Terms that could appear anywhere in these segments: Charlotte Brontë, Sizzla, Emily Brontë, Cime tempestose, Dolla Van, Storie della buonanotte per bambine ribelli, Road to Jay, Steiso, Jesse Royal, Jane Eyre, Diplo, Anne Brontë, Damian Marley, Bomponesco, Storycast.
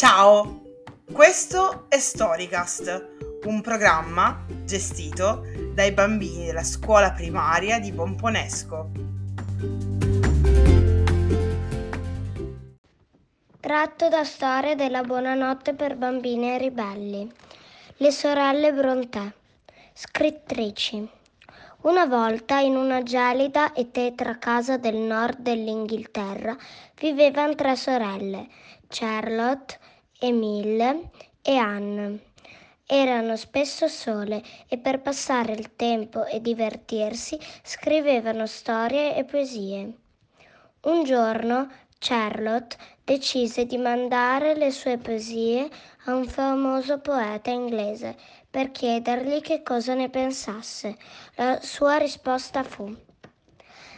Ciao! Questo è Storycast, un programma gestito dai bambini della scuola primaria di Bomponesco. Tratto da Storie della buonanotte per bambine ribelli. Le sorelle Brontë, scrittrici. Una volta, in una gelida e tetra casa del nord dell'Inghilterra, vivevano tre sorelle, Charlotte, Emily e Anne. Erano spesso sole e per passare il tempo e divertirsi scrivevano storie e poesie. Un giorno Charlotte decise di mandare le sue poesie a un famoso poeta inglese per chiedergli che cosa ne pensasse. La sua risposta fu: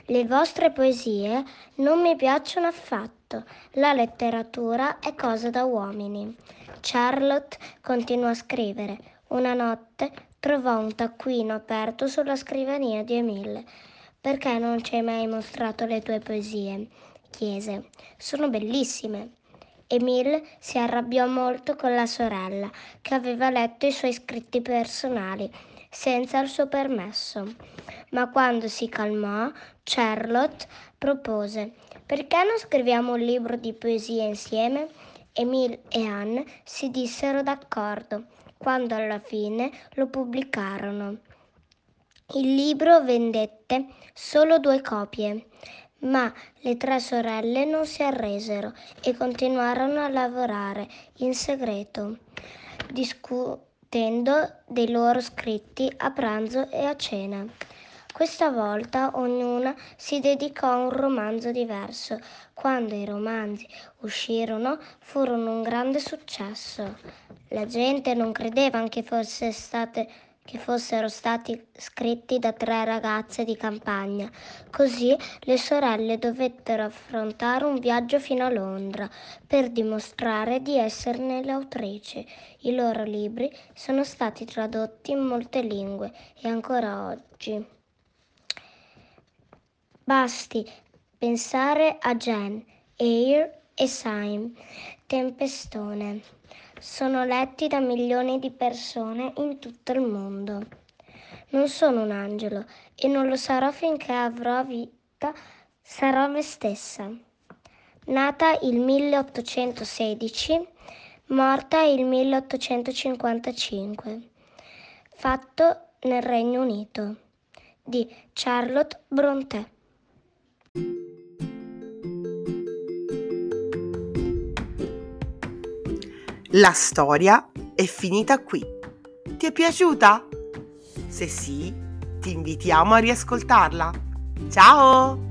«Le vostre poesie non mi piacciono affatto, la letteratura è cosa da uomini». Charlotte continuò a scrivere. Una notte trovò un taccuino aperto sulla scrivania di Emily. «Perché non ci hai mai mostrato le tue poesie?», chiese. «Sono bellissime». Emily si arrabbiò molto con la sorella, che aveva letto i suoi scritti personali senza il suo permesso. Ma quando si calmò, Charlotte propose: «Perché non scriviamo un libro di poesie insieme?». Emily e Anne si dissero d'accordo, quando alla fine lo pubblicarono. Il libro vendette solo 2 copie. Ma le tre sorelle non si arresero e continuarono a lavorare in segreto, discutendo dei loro scritti a pranzo e a cena. Questa volta ognuna si dedicò a un romanzo diverso. Quando i romanzi uscirono, furono un grande successo. La gente non credeva anche che fossero stati scritti da 3 ragazze di campagna. Così le sorelle dovettero affrontare un viaggio fino a Londra per dimostrare di esserne le autrici. I loro libri sono stati tradotti in molte lingue e ancora oggi. Basti pensare a Jane Eyre e Cime tempestose. Sono letti da milioni di persone in tutto il mondo. Non sono un angelo e non lo sarò finché avrò vita, sarò me stessa. Nata il 1816, morta il 1855. Fatto nel Regno Unito, di Charlotte Brontë. La storia è finita qui. Ti è piaciuta? Se sì, ti invitiamo a riascoltarla. Ciao!